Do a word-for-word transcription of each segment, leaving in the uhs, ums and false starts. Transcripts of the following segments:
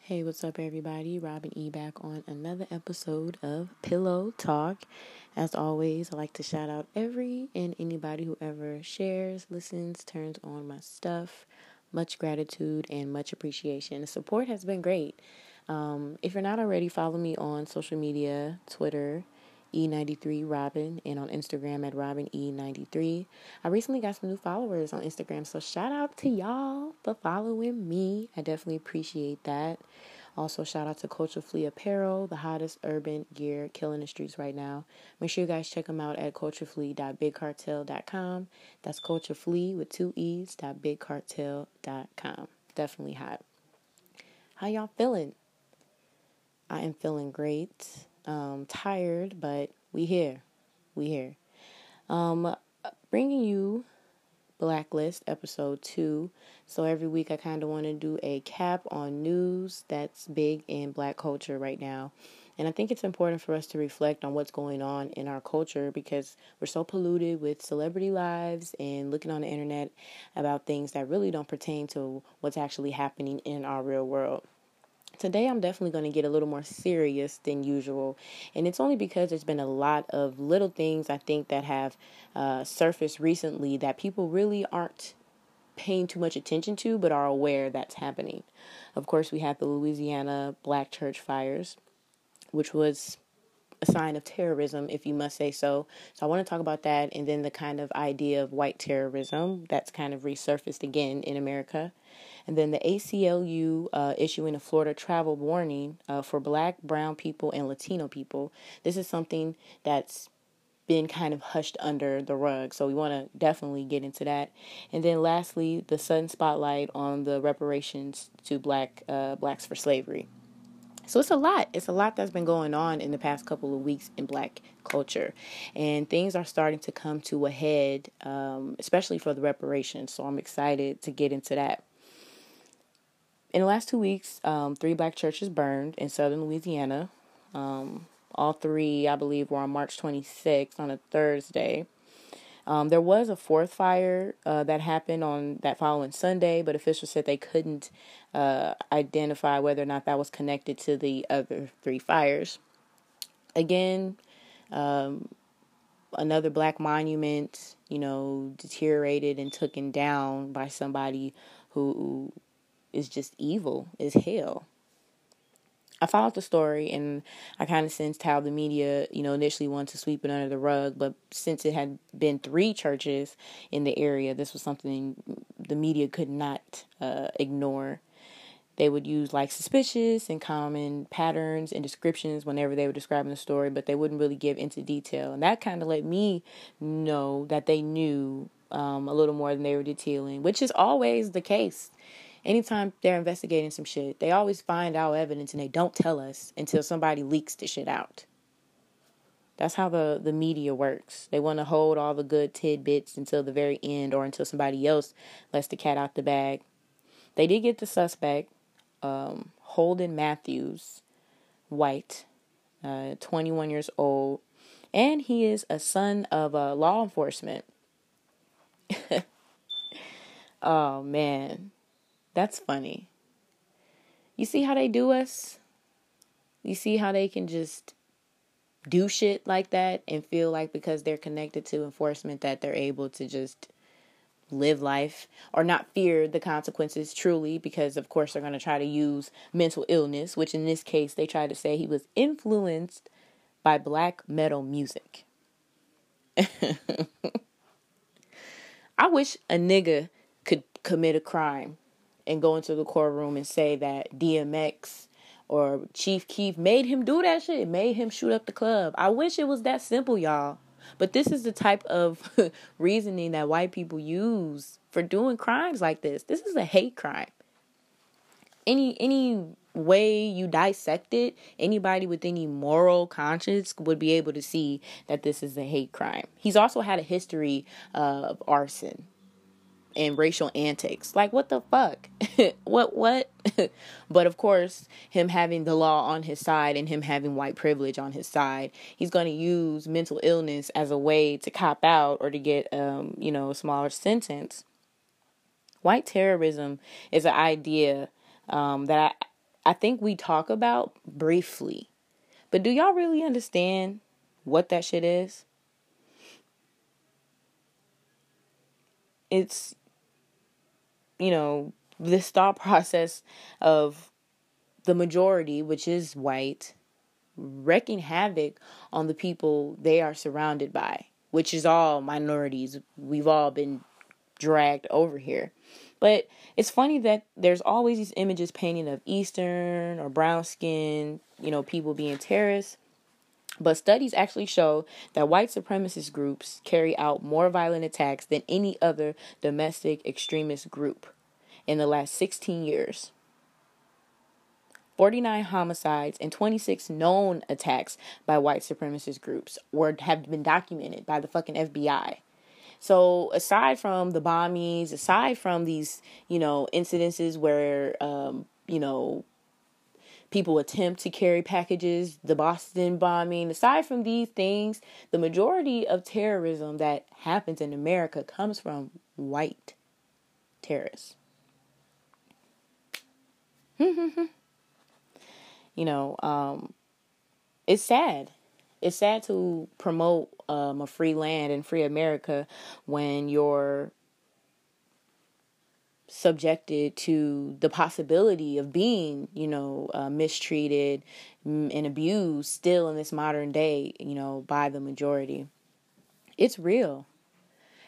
Hey, what's up, everybody? Robin E. back on another episode of Pillow Talk. As always, I like to shout out every and anybody who ever shares, listens, turns on my stuff. Much gratitude and much appreciation. The support has been great. Um, if you're not already, follow me on social media, Twitter, E ninety-three Robin, and on Instagram at Robin E ninety-three. I recently got some new followers on Instagram, so shout out to y'all for following me. I definitely appreciate that. Also, shout out to Culture Flea Apparel, the hottest urban gear killing the streets right now. Make sure you guys check them out at culture flea dot big cartel dot com. That's Culture Flea with two E's, .big cartel dot com. Definitely hot. How y'all feeling? I am feeling great. Um, tired, but we here, we here, um, bringing you Blacklist episode two. So every week I kind of want to do a cap on news that's big in Black culture right now. And I think it's important for us to reflect on what's going on in our culture because we're so polluted with celebrity lives and looking on the internet about things that really don't pertain to what's actually happening in our real world. Today, I'm definitely going to get a little more serious than usual, and it's only because there's been a lot of little things, I think, that have uh, surfaced recently that people really aren't paying too much attention to, but are aware that's happening. Of course, we have the Louisiana Black church fires, which was a sign of terrorism, if you must say so. So I want to talk about that, and then the kind of idea of white terrorism that's kind of resurfaced again in America. And then the A C L U uh, issuing a Florida travel warning uh, for Black, brown people, and Latino people. This is something that's been kind of hushed under the rug, so we want to definitely get into that. And then lastly, the sudden spotlight on the reparations to black uh, blacks for slavery. So it's a lot. It's a lot that's been going on in the past couple of weeks in Black culture. And things are starting to come to a head, um, especially for the reparations. So I'm excited to get into that. In the last two weeks, um, three Black churches burned in southern Louisiana. Um, all three, I believe, were on March twenty-sixth on a Thursday. Um, there was a fourth fire uh, that happened on that following Sunday, but officials said they couldn't uh, identify whether or not that was connected to the other three fires. Again, um, another Black monument, you know, deteriorated and taken down by somebody who is just evil as hell. I followed the story, and I kind of sensed how the media, you know, initially wanted to sweep it under the rug, but since it had been three churches in the area, this was something the media could not uh, ignore. They would use, like, suspicious and common patterns and descriptions whenever they were describing the story, but they wouldn't really give into detail, and that kind of let me know that they knew um, a little more than they were detailing, which is always the case. Anytime they're investigating some shit, they always find out evidence and they don't tell us until somebody leaks the shit out. That's how the, the media works. They want to hold all the good tidbits until the very end or until somebody else lets the cat out the bag. They did get the suspect, um, Holden Matthews, white, uh, twenty-one years old, and he is a son of uh, law enforcement. Oh, man. That's funny. You see how they do us? You see how they can just do shit like that and feel like because they're connected to enforcement that they're able to just live life or not fear the consequences truly because, of course, they're going to try to use mental illness, which in this case, they tried to say he was influenced by black metal music. I wish a nigga could commit a crime and go into the courtroom and say that D M X or Chief Keef made him do that shit. Made him shoot up the club. I wish it was that simple, y'all. But this is the type of reasoning that white people use for doing crimes like this. This is a hate crime. Any any way you dissect it, anybody with any moral conscience would be able to see that this is a hate crime. He's also had a history of arson. and racial antics. Like, what the fuck? what, what? But of course, him having the law on his side and him having white privilege on his side, he's going to use mental illness as a way to cop out or to get, um, you know, a smaller sentence. White terrorism is an idea um, that I, I think we talk about briefly. But do y'all really understand what that shit is? It's, you know, this thought process of the majority, which is white, wreaking havoc on the people they are surrounded by, which is all minorities. We've all been dragged over here. But it's funny that there's always these images painted of Eastern or brown skin, you know, people being terrorists. But studies actually show that white supremacist groups carry out more violent attacks than any other domestic extremist group in the last sixteen years. forty-nine homicides and twenty-six known attacks by white supremacist groups were have been documented by the fucking F B I. So aside from the bombings, aside from these, you know, incidences where, um, you know, people attempt to carry packages, the Boston bombing, aside from these things, the majority of terrorism that happens in America comes from white terrorists. you know, um, it's sad. It's sad to promote um, a free land and free America when you're subjected to the possibility of being, you know, uh, mistreated and abused still in this modern day, you know, by the majority. It's real.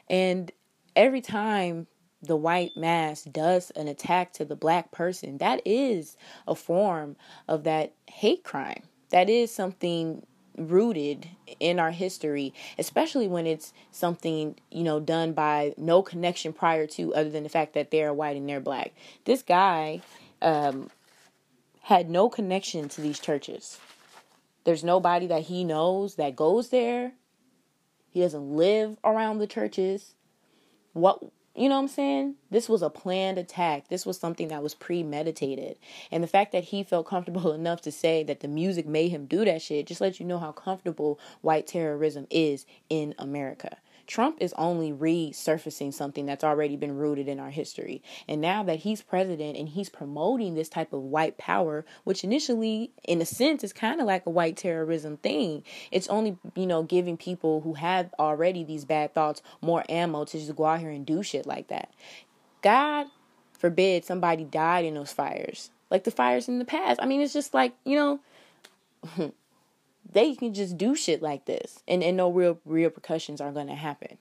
And every time the white mass does an attack to the black person, that is a form of that hate crime. That is something rooted in our history, especially when it's something, you know, done by no connection prior to other than the fact that they're white and they're black. This guy um, had no connection to these churches. There's nobody that he knows that goes there. He doesn't live around the churches. What, you know what I'm saying? This was a planned attack. This was something that was premeditated. And the fact that he felt comfortable enough to say that the music made him do that shit just lets you know how comfortable white terrorism is in America. Trump is only resurfacing something that's already been rooted in our history. And now that he's president and he's promoting this type of white power, which initially, in a sense, is kind of like a white terrorism thing. It's only, you know, giving people who have already these bad thoughts more ammo to just go out here and do shit like that. God forbid somebody died in those fires, like the fires in the past. I mean, it's just like, you know... They can just do shit like this and, and no real repercussions are going to happen.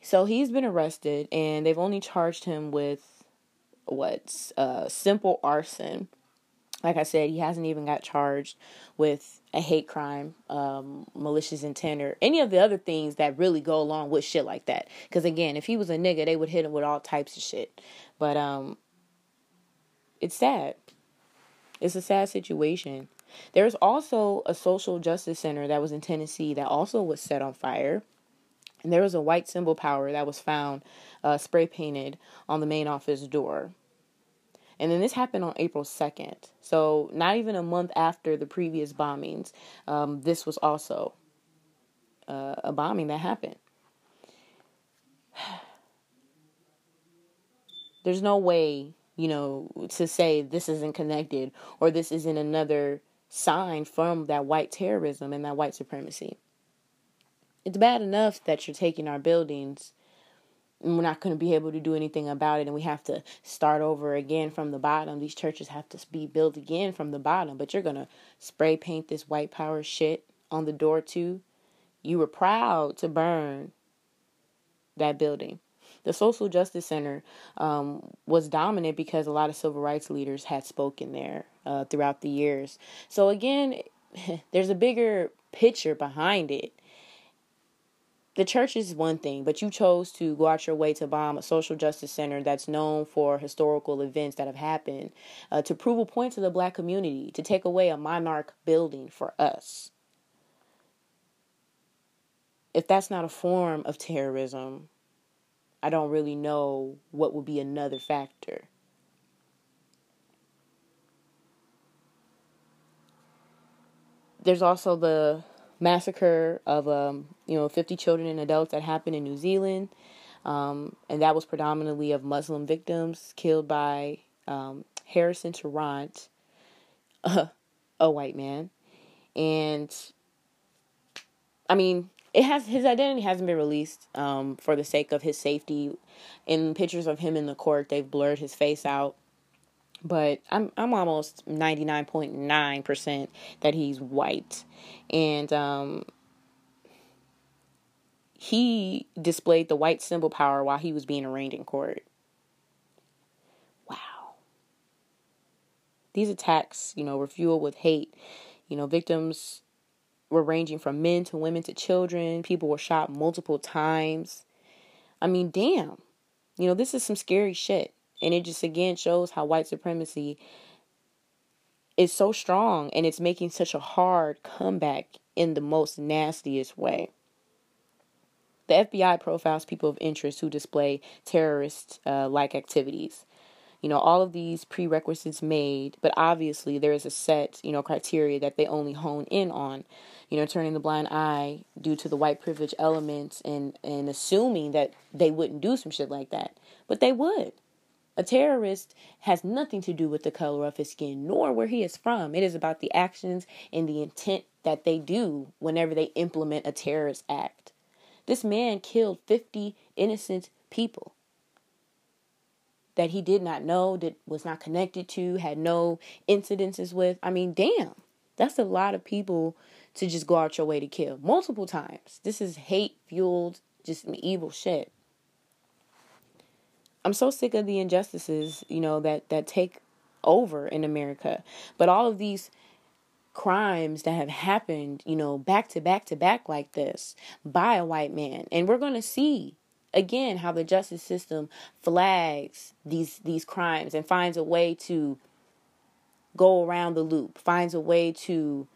So he's been arrested and they've only charged him with what's uh, simple arson. Like I said, he hasn't even got charged with a hate crime, um, malicious intent, or any of the other things that really go along with shit like that. Because again, if he was a nigga, they would hit him with all types of shit. But um, it's sad. It's a sad situation. There's also a social justice center that was in Tennessee that also was set on fire. And there was a white symbol power that was found uh, spray painted on the main office door. And then this happened on April second. So not even a month after the previous bombings, um, this was also uh, a bombing that happened. There's no way, you know, to say this isn't connected or this isn't another sign from that white terrorism and that white supremacy. It's bad enough that you're taking our buildings and we're not going to be able to do anything about it and we have to start over again from the bottom. These churches have to be built again from the bottom, but you're going to spray paint this white power shit on the door too. You were proud to burn that building. The Social Justice Center um, was dominant because a lot of civil rights leaders had spoken there uh, throughout the years. So again, there's a bigger picture behind it. The church is one thing, but you chose to go out your way to bomb a social justice center that's known for historical events that have happened, uh, to prove a point to the black community, to take away a monarch building for us. If that's not a form of terrorism, I don't really know what would be another factor. There's also the massacre of, um, you know, fifty children and adults that happened in New Zealand. Um, and that was predominantly of Muslim victims killed by um, Harrison Tarrant, uh, a white man. And, I mean, it has his identity hasn't been released um, for the sake of his safety. In pictures of him in the court, they've blurred his face out. But I'm I'm almost ninety-nine point nine percent that he's white. And um, he displayed the white symbol power while he was being arraigned in court. Wow. These attacks, you know, were fueled with hate. You know, victims were ranging from men to women to children. People were shot multiple times. I mean, damn. You know, this is some scary shit. And it just, again, shows how white supremacy is so strong and it's making such a hard comeback in the most nastiest way. The F B I profiles people of interest who display terrorist-like uh, activities. You know, all of these prerequisites made, but obviously there is a set, you know, criteria that they only hone in on. You know, turning the blind eye due to the white privilege elements and, and assuming that they wouldn't do some shit like that. But they would. A terrorist has nothing to do with the color of his skin, nor where he is from. It is about the actions and the intent that they do whenever they implement a terrorist act. This man killed fifty innocent people that he did not know, that was not connected to, had no incidences with. I mean, damn, that's a lot of people to just go out your way to kill multiple times. This is hate-fueled, just an evil shit. I'm so sick of the injustices, you know, that, that take over in America. But all of these crimes that have happened, you know, back to back to back like this by a white man. And we're going to see, again, how the justice system flags these these crimes and finds a way to go around the loop, finds a way to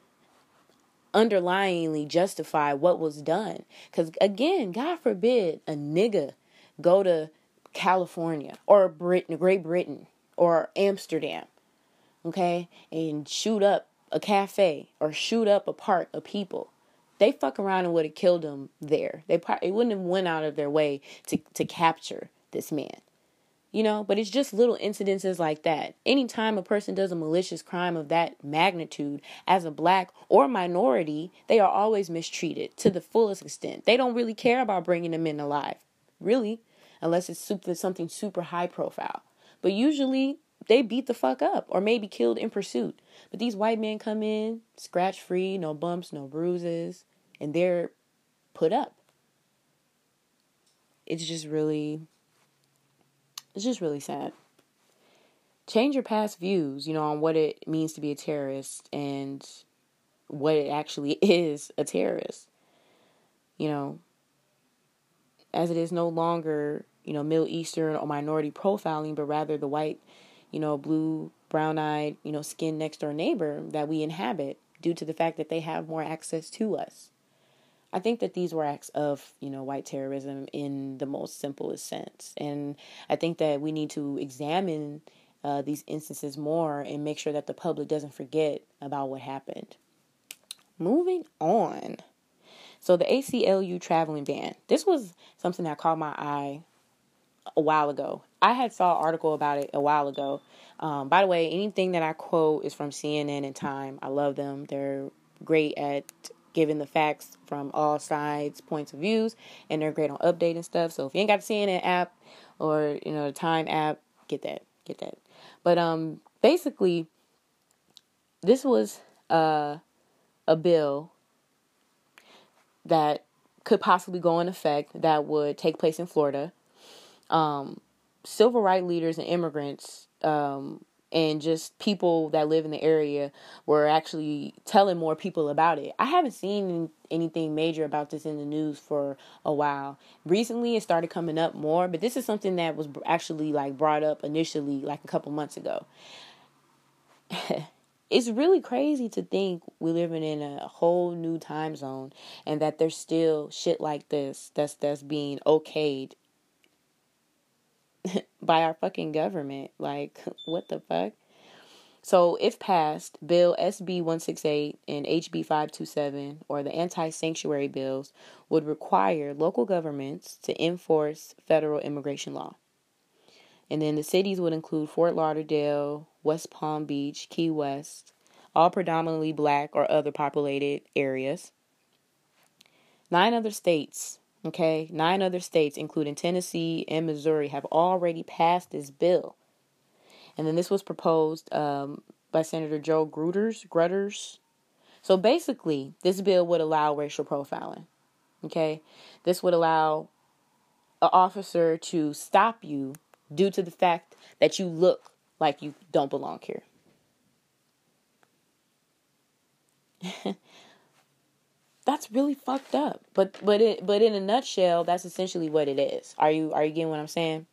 underlyingly justify what was done. Because, again, God forbid a nigga go to California or Britain, Great Britain or Amsterdam, okay, and shoot up a cafe or shoot up a park of people. They fuck around and would have killed them there. They probably wouldn't have went out of their way to, to capture this man, you know, but it's just little incidences like that. Anytime a person does a malicious crime of that magnitude as a black or minority, they are always mistreated to the fullest extent. They don't really care about bringing them in alive, really. Unless it's super, something super high profile. But usually they beat the fuck up or maybe killed in pursuit. But these white men come in, scratch free, no bumps, no bruises, and they're put up. It's just really, it's just really sad. Change your past views, you know, on what it means to be a terrorist and what it actually is a terrorist. You know, as it is no longer, you know, Middle Eastern or minority profiling, but rather the white, you know, blue, brown-eyed, you know, skin next door neighbor that we inhabit due to the fact that they have more access to us. I think that these were acts of, you know, white terrorism in the most simplest sense. And I think that we need to examine uh, these instances more and make sure that the public doesn't forget about what happened. Moving on. So the A C L U traveling ban, this was something that caught my eye a while ago. I had saw an article about it a while ago. Um, by the way, anything that I quote is from C N N and Time. I love them. They're great at giving the facts from all sides, points of views, and they're great on updating stuff. So if you ain't got the C N N app or, you know, the Time app, get that, get that. But um, basically, this was uh, a bill that could possibly go in effect that would take place in Florida. Um, civil rights leaders and immigrants um, and just people that live in the area were actually telling more people about it. I haven't seen anything major about this in the news for a while. Recently, it started coming up more, but this is something that was actually like brought up initially like a couple months ago. It's really crazy to think we're living in a whole new time zone and that there's still shit like this that's that's being okayed by our fucking government. Like, what the fuck? So, if passed, Bill S B one sixty-eight and H B five twenty-seven, or the anti-sanctuary bills, would require local governments to enforce federal immigration law. And then the cities would include Fort Lauderdale, West Palm Beach, Key West, all predominantly black or other populated areas. Nine other states, okay, nine other states, including Tennessee and Missouri, have already passed this bill. And then this was proposed um, by Senator Joe Gruters. Gruters. So basically, this bill would allow racial profiling. Okay, this would allow an officer to stop you due to the fact that you look like you don't belong here. That's really fucked up. But but it but in a nutshell, that's essentially what it is. Are you are you getting what I'm saying?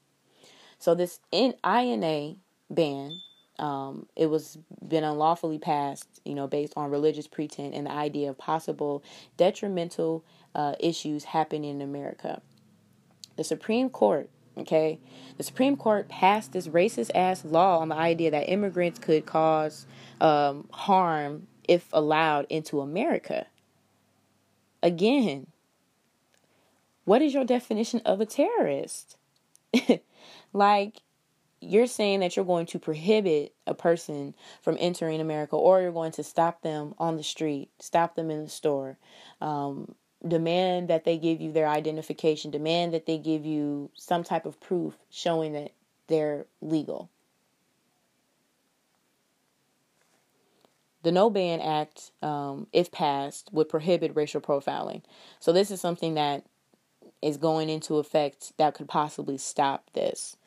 So this I N A ban, um, it was been unlawfully passed, you know, based on religious pretent and the idea of possible detrimental uh, issues happening in America. The Supreme Court, okay, the Supreme Court passed this racist ass law on the idea that immigrants could cause um, harm if allowed into America. Again, what is your definition of a terrorist? Like, you're saying that you're going to prohibit a person from entering America, or you're going to stop them on the street, stop them in the store, um, demand that they give you their identification, demand that they give you some type of proof showing that they're legal. The No Ban Act, um, if passed, would prohibit racial profiling. So this is something that is going into effect that could possibly stop this.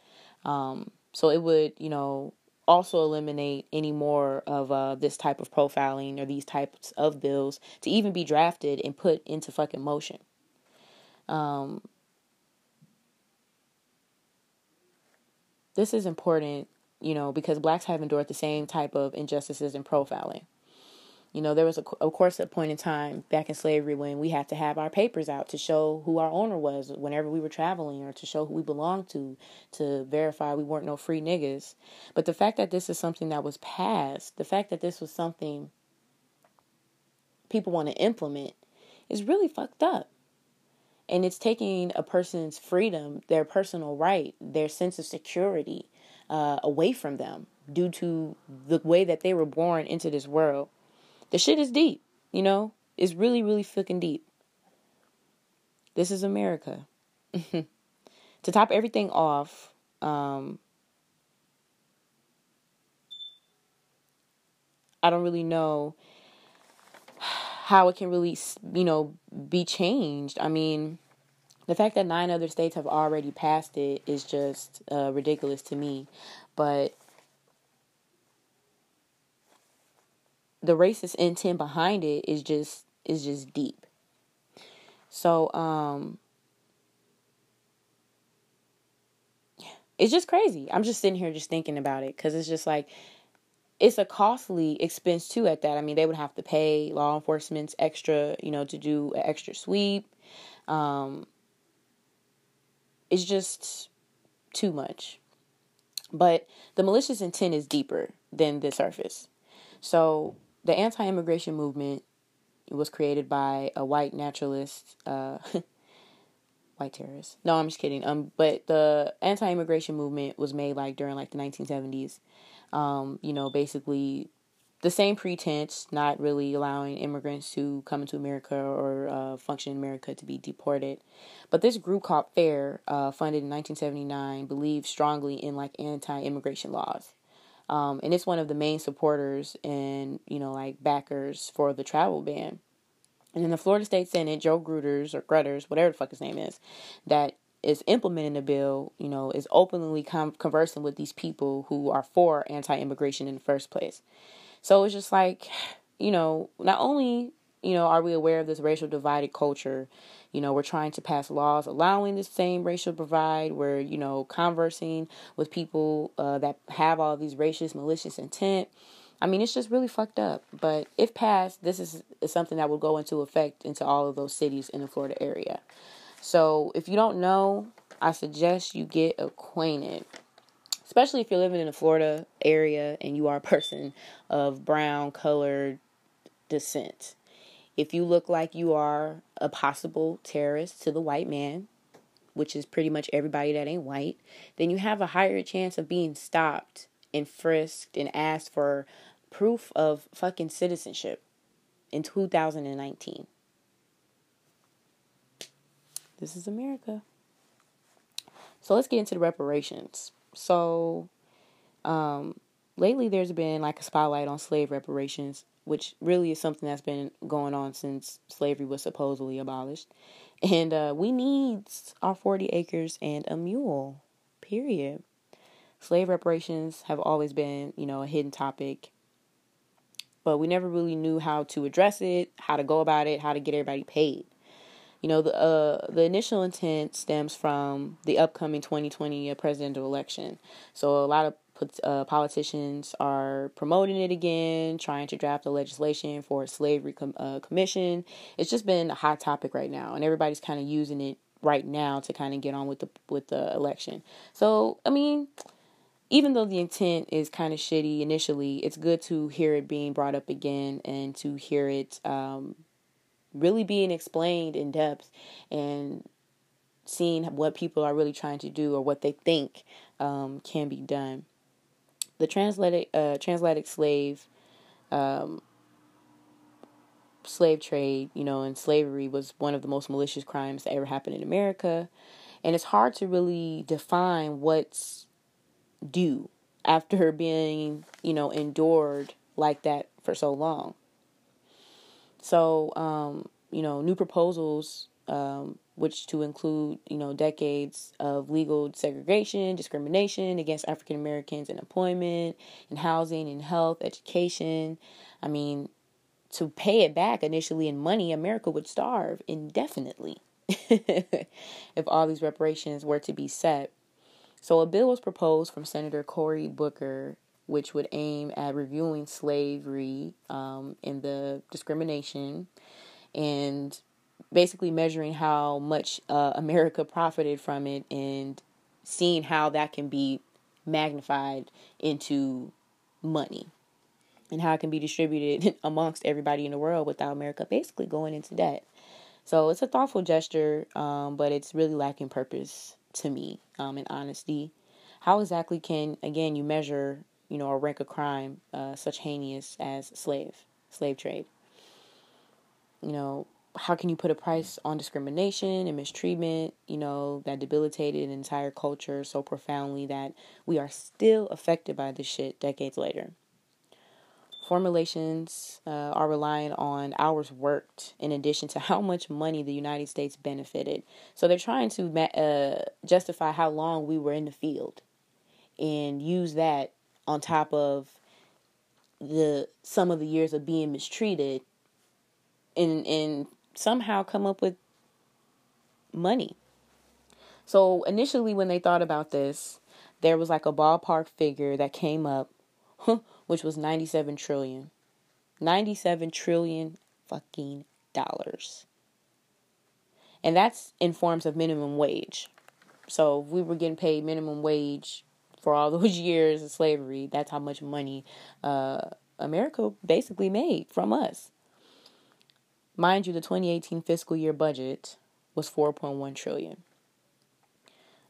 Um, so it would, you know, also eliminate any more of uh, this type of profiling or these types of bills to even be drafted and put into fucking motion. Um, this is important, you know, because blacks have endured the same type of injustices and profiling. You know, there was, a, of course, a point in time back in slavery when we had to have our papers out to show who our owner was whenever we were traveling, or to show who we belonged to, to verify we weren't no free niggas. But the fact that this is something that was passed, the fact that this was something people want to implement, is really fucked up. And it's taking a person's freedom, their personal right, their sense of security uh, away from them due to the way that they were born into this world. The shit is deep, you know? It's really, really fucking deep. This is America. To top everything off, um, I don't really know how it can really, you know, be changed. I mean, the fact that nine other states have already passed it is just uh, ridiculous to me. But the racist intent behind it is just is just deep. So um, it's just crazy. I'm just sitting here just thinking about it, because it's just like, it's a costly expense too. At that, I mean, they would have to pay law enforcement's extra, you know, to do an extra sweep. Um, it's just too much. But the malicious intent is deeper than the surface. So the anti-immigration movement was created by a white naturalist, uh, white terrorist. No, I'm just kidding. Um, but the anti-immigration movement was made like during like the nineteen seventies. Um, you know, basically the same pretense, not really allowing immigrants to come into America or uh, function in America to be deported. But this group called FAIR, uh, funded in nineteen seventy-nine, believed strongly in like anti-immigration laws. Um, and it's one of the main supporters and, you know, like backers for the travel ban. And in the Florida State Senate, Joe Gruters or Gruters, whatever the fuck his name is, that is implementing the bill, you know, is openly com- conversing with these people who are for anti-immigration in the first place. So it's just like, you know, not only, you know, are we aware of this racial divided culture, you know, we're trying to pass laws allowing the same racial divide. We're, you know, conversing with people uh, that have all these racist, malicious intent. I mean, it's just really fucked up. But if passed, this is something that will go into effect into all of those cities in the Florida area. So if you don't know, I suggest you get acquainted, especially if you're living in the Florida area and you are a person of brown colored descent. If you look like you are a possible terrorist to the white man, which is pretty much everybody that ain't white, then you have a higher chance of being stopped and frisked and asked for proof of fucking citizenship in two thousand nineteen. This is America. So let's get into the reparations. So um, lately there's been like a spotlight on slave reparations, which really is something that's been going on since slavery was supposedly abolished. And uh, we need our forty acres and a mule, period. Slave reparations have always been, you know, a hidden topic, but we never really knew how to address it, how to go about it, how to get everybody paid. You know, the uh, the initial intent stems from the upcoming twenty twenty presidential election. So a lot of Uh, politicians are promoting it again, trying to draft a legislation for a slavery com- uh, commission. It's just been a hot topic right now, and everybody's kind of using it right now to kind of get on with the with the election. So, I mean, even though the intent is kind of shitty initially, it's good to hear it being brought up again and to hear it um, really being explained in depth and seeing what people are really trying to do or what they think um, can be done. The transatlantic, uh, transatlantic slave, um, slave trade, you know, and slavery was one of the most malicious crimes that ever happened in America. And it's hard to really define what's due after being, you know, endured like that for so long. So, um, you know, new proposals, um, which to include, you know, decades of legal segregation, discrimination against African Americans in employment, in housing, in health, education. I mean, to pay it back initially in money, America would starve indefinitely if all these reparations were to be set. So a bill was proposed from Senator Cory Booker, which would aim at reviewing slavery um, and the discrimination and basically measuring how much uh, America profited from it and seeing how that can be magnified into money and how it can be distributed amongst everybody in the world without America basically going into debt. So it's a thoughtful gesture, um, but it's really lacking purpose to me, um, in honesty. How exactly can, again, you measure, you know, or rank a crime uh, such heinous as slave, slave trade? You know, how can you put a price on discrimination and mistreatment, you know, that debilitated an entire culture so profoundly that we are still affected by this shit decades later? Formulations uh, are reliant on hours worked in addition to how much money the United States benefited. So they're trying to uh, justify how long we were in the field and use that on top of the some of the years of being mistreated and and somehow come up with money. So initially when they thought about this, there was like a ballpark figure that came up, which was ninety-seven trillion dollars. ninety-seven trillion fucking dollars. And that's in forms of minimum wage. So if we were getting paid minimum wage for all those years of slavery, that's how much money uh, America basically made from us. Mind you, the twenty eighteen fiscal year budget was four point one trillion dollars.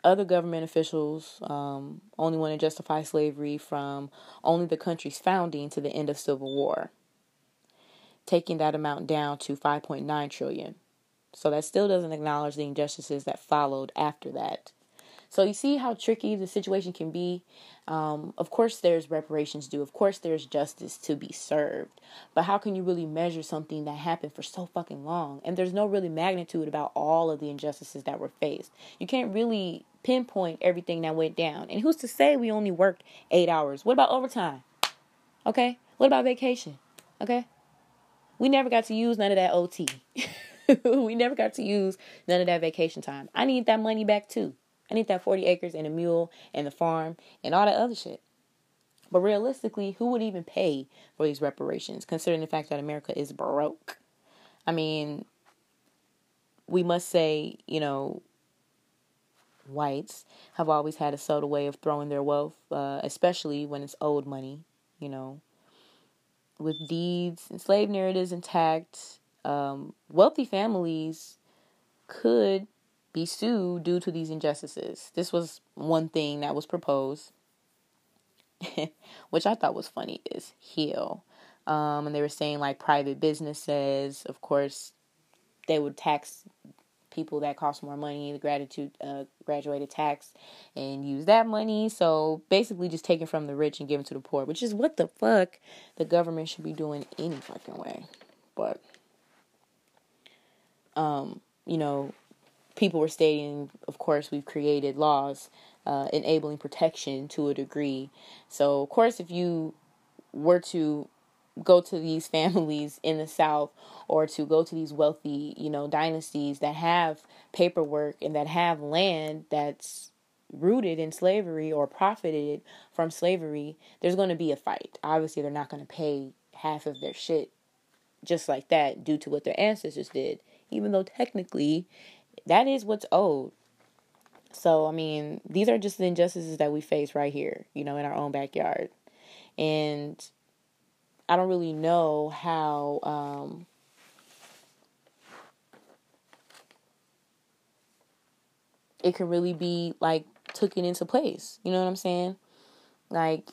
Other government officials um, only want to justify slavery from only the country's founding to the end of Civil War, taking that amount down to five point nine trillion dollars. So that still doesn't acknowledge the injustices that followed after that. So you see how tricky the situation can be. Um, of course, there's reparations due. Of course, there's justice to be served. But how can you really measure something that happened for so fucking long? And there's no really magnitude about all of the injustices that were faced. You can't really pinpoint everything that went down. And who's to say we only worked eight hours? What about overtime? Okay. What about vacation? Okay. We never got to use none of that O T. We never got to use none of that vacation time. I need that money back too. I need that forty acres and a mule and the farm and all that other shit. But realistically, who would even pay for these reparations, considering the fact that America is broke? I mean, we must say, you know, whites have always had a subtle way of throwing their wealth, uh, especially when it's old money, you know. With deeds and slave narratives intact, um, wealthy families could be sued due to these injustices. This was one thing that was proposed, which I thought was funny, is heel. Um, and they were saying, like, private businesses, of course, they would tax people that cost more money, the gratitude, uh, graduated tax, and use that money. So basically just taking from the rich and giving to the poor, which is what the fuck the government should be doing any fucking way. But, um, you know, people were stating, of course, we've created laws, uh, enabling protection to a degree. So, of course, if you were to go to these families in the South, or to go to these wealthy, you know, dynasties that have paperwork and that have land that's rooted in slavery or profited from slavery, there's going to be a fight. Obviously, they're not going to pay half of their shit just like that due to what their ancestors did, even though technically that is what's owed. So, I mean, these are just the injustices that we face right here, you know, in our own backyard. And I don't really know how, um, it can really be, like, taken into place. You know what I'm saying? Like,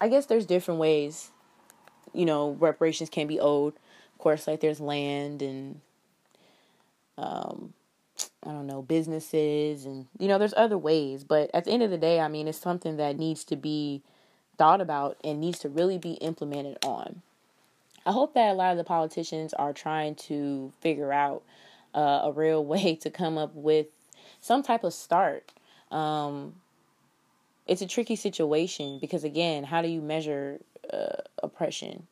I guess there's different ways, you know, reparations can be owed. Of course, like, there's land and, um... I don't know, businesses and, you know, there's other ways. But at the end of the day, I mean, it's something that needs to be thought about and needs to really be implemented on. I hope that a lot of the politicians are trying to figure out uh, a real way to come up with some type of start. Um, it's a tricky situation because, again, how do you measure uh, oppression?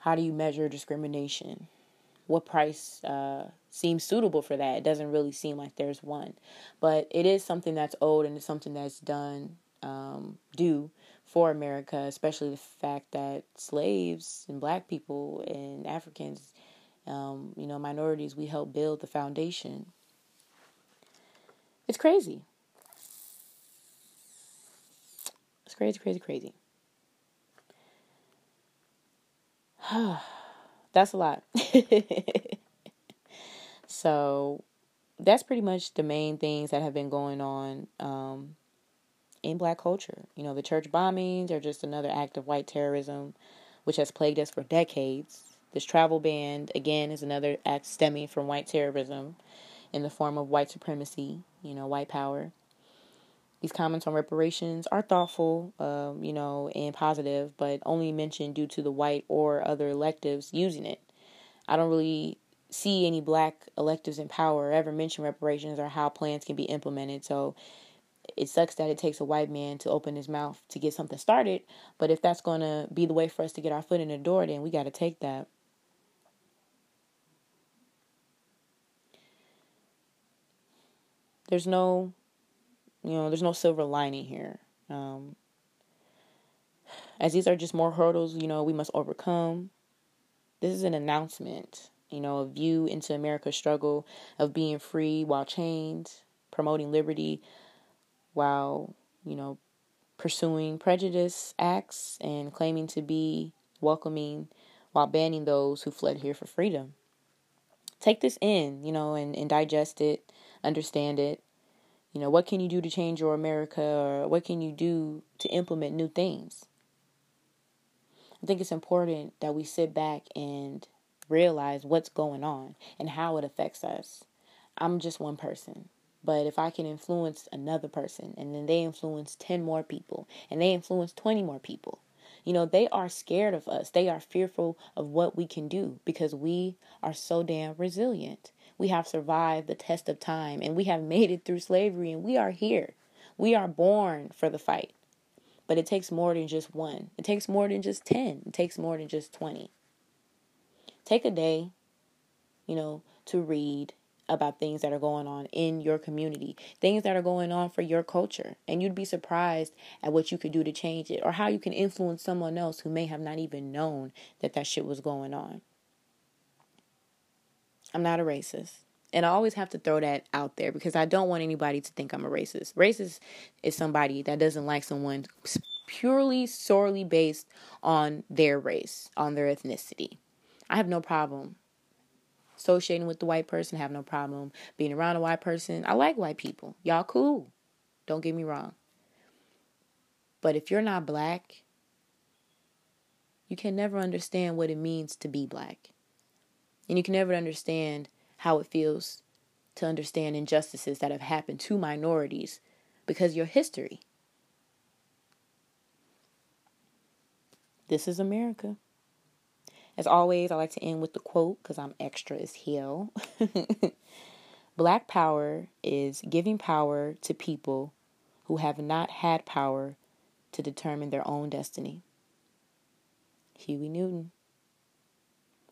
How do you measure discrimination? What price uh, seems suitable for that? It doesn't really seem like there's one. But it is something that's owed, and it's something that's done um, due for America, especially the fact that slaves and black people and Africans, um, you know, minorities, we helped build the foundation. It's crazy. It's crazy, crazy, crazy. That's a lot. So that's pretty much the main things that have been going on um, in black culture. You know, the church bombings are just another act of white terrorism, which has plagued us for decades. This travel ban, again, is another act stemming from white terrorism in the form of white supremacy, you know, white power. These comments on reparations are thoughtful, um, you know, and positive, but only mentioned due to the white or other electives using it. I don't really see any black electives in power ever mention reparations or how plans can be implemented. So it sucks that it takes a white man to open his mouth to get something started. But if that's going to be the way for us to get our foot in the door, then we got to take that. There's no... You know, there's no silver lining here. Um, as these are just more hurdles, you know, we must overcome. This is an announcement, you know, a view into America's struggle of being free while chained, promoting liberty while, you know, pursuing prejudice acts and claiming to be welcoming while banning those who fled here for freedom. Take this in, you know, and, and digest it, understand it. You know, what can you do to change your America, or what can you do to implement new things? I think it's important that we sit back and realize what's going on and how it affects us. I'm just one person, but if I can influence another person, and then they influence ten more people, and they influence twenty more people, you know, they are scared of us. They are fearful of what we can do because we are so damn resilient. We have survived the test of time, and we have made it through slavery, and we are here. We are born for the fight. But it takes more than just one. It takes more than just ten. It takes more than just twenty. Take a day, you know, to read about things that are going on in your community, things that are going on for your culture, and you'd be surprised at what you could do to change it, or how you can influence someone else who may have not even known that that shit was going on. I'm not a racist. And I always have to throw that out there because I don't want anybody to think I'm a racist. Racist is somebody that doesn't like someone purely, solely based on their race, on their ethnicity. I have no problem associating with the white person. I have no problem being around a white person. I like white people. Y'all cool. Don't get me wrong. But if you're not black, you can never understand what it means to be black. And you can never understand how it feels to understand injustices that have happened to minorities because of your history. This is America. As always, I like to end with the quote because I'm extra as hell. Black power is giving power to people who have not had power to determine their own destiny. Huey Newton.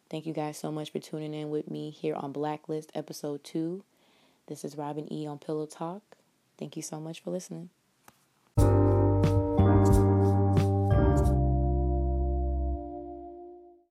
Thank you guys so much for tuning in with me here on Blacklist episode two. This is Robin E. on Pillow Talk. Thank you so much for listening.